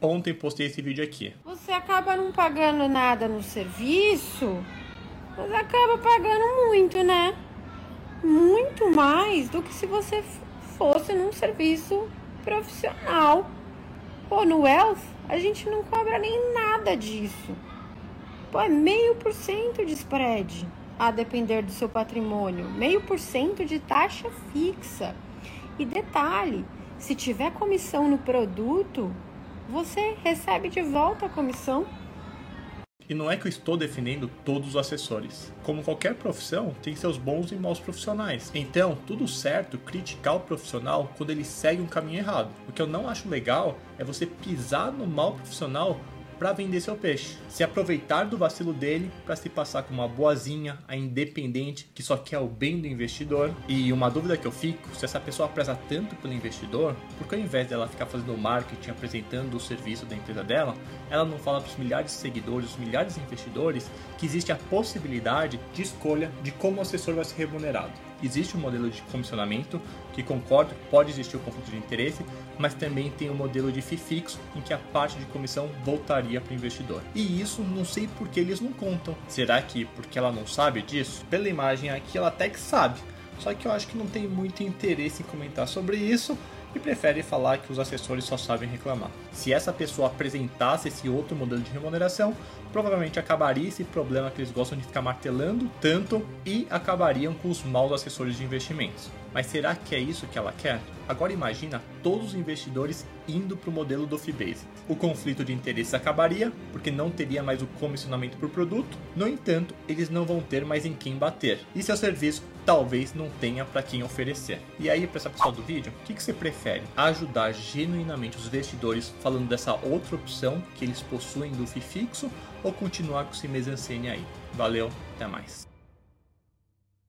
Ontem postei esse vídeo aqui. Você acaba não pagando nada no serviço, mas acaba pagando muito, né? Muito mais do que se você fosse num serviço profissional. Pô, no Wealth, a gente não cobra nem nada disso. Pô, é 0,5% de spread, a depender do seu patrimônio. 0,5% de taxa fixa. E detalhe, se tiver comissão no produto, você recebe de volta a comissão. E não é que eu estou defendendo todos os assessores. Como qualquer profissão, tem seus bons e maus profissionais. Então, tudo certo criticar o profissional quando ele segue um caminho errado. O que eu não acho legal é você pisar no mau profissional para vender seu peixe. Se aproveitar do vacilo dele para se passar como uma boazinha, a independente, que só quer o bem do investidor. E uma dúvida que eu fico, se essa pessoa preza tanto pelo investidor, porque ao invés dela ficar fazendo marketing, apresentando o serviço da empresa dela, ela não fala para os milhares de seguidores, os milhares de investidores, que existe a possibilidade de escolha de como o assessor vai ser remunerado. Existe um modelo de comissionamento, que concordo, pode existir o conflito de interesse, mas também tem um modelo de FII fixo, em que a parte de comissão voltaria para o investidor. E isso não sei por que eles não contam. Será que porque ela não sabe disso? Pela imagem aqui ela até que sabe, só que eu acho que não tem muito interesse em comentar sobre isso e prefere falar que os assessores só sabem reclamar. Se essa pessoa apresentasse esse outro modelo de remuneração, provavelmente acabaria esse problema que eles gostam de ficar martelando tanto e acabariam com os maus assessores de investimentos. Mas será que é isso que ela quer? Agora imagina todos os investidores indo para o modelo do FII-Based. O conflito de interesses acabaria, porque não teria mais o comissionamento por produto. No entanto, eles não vão ter mais em quem bater. E seu serviço talvez não tenha para quem oferecer. E aí, para essa pessoa do vídeo, o que você prefere? Ajudar genuinamente os investidores falando dessa outra opção que eles possuem do FII fixo ou continuar com esse mesancene aí? Valeu, até mais.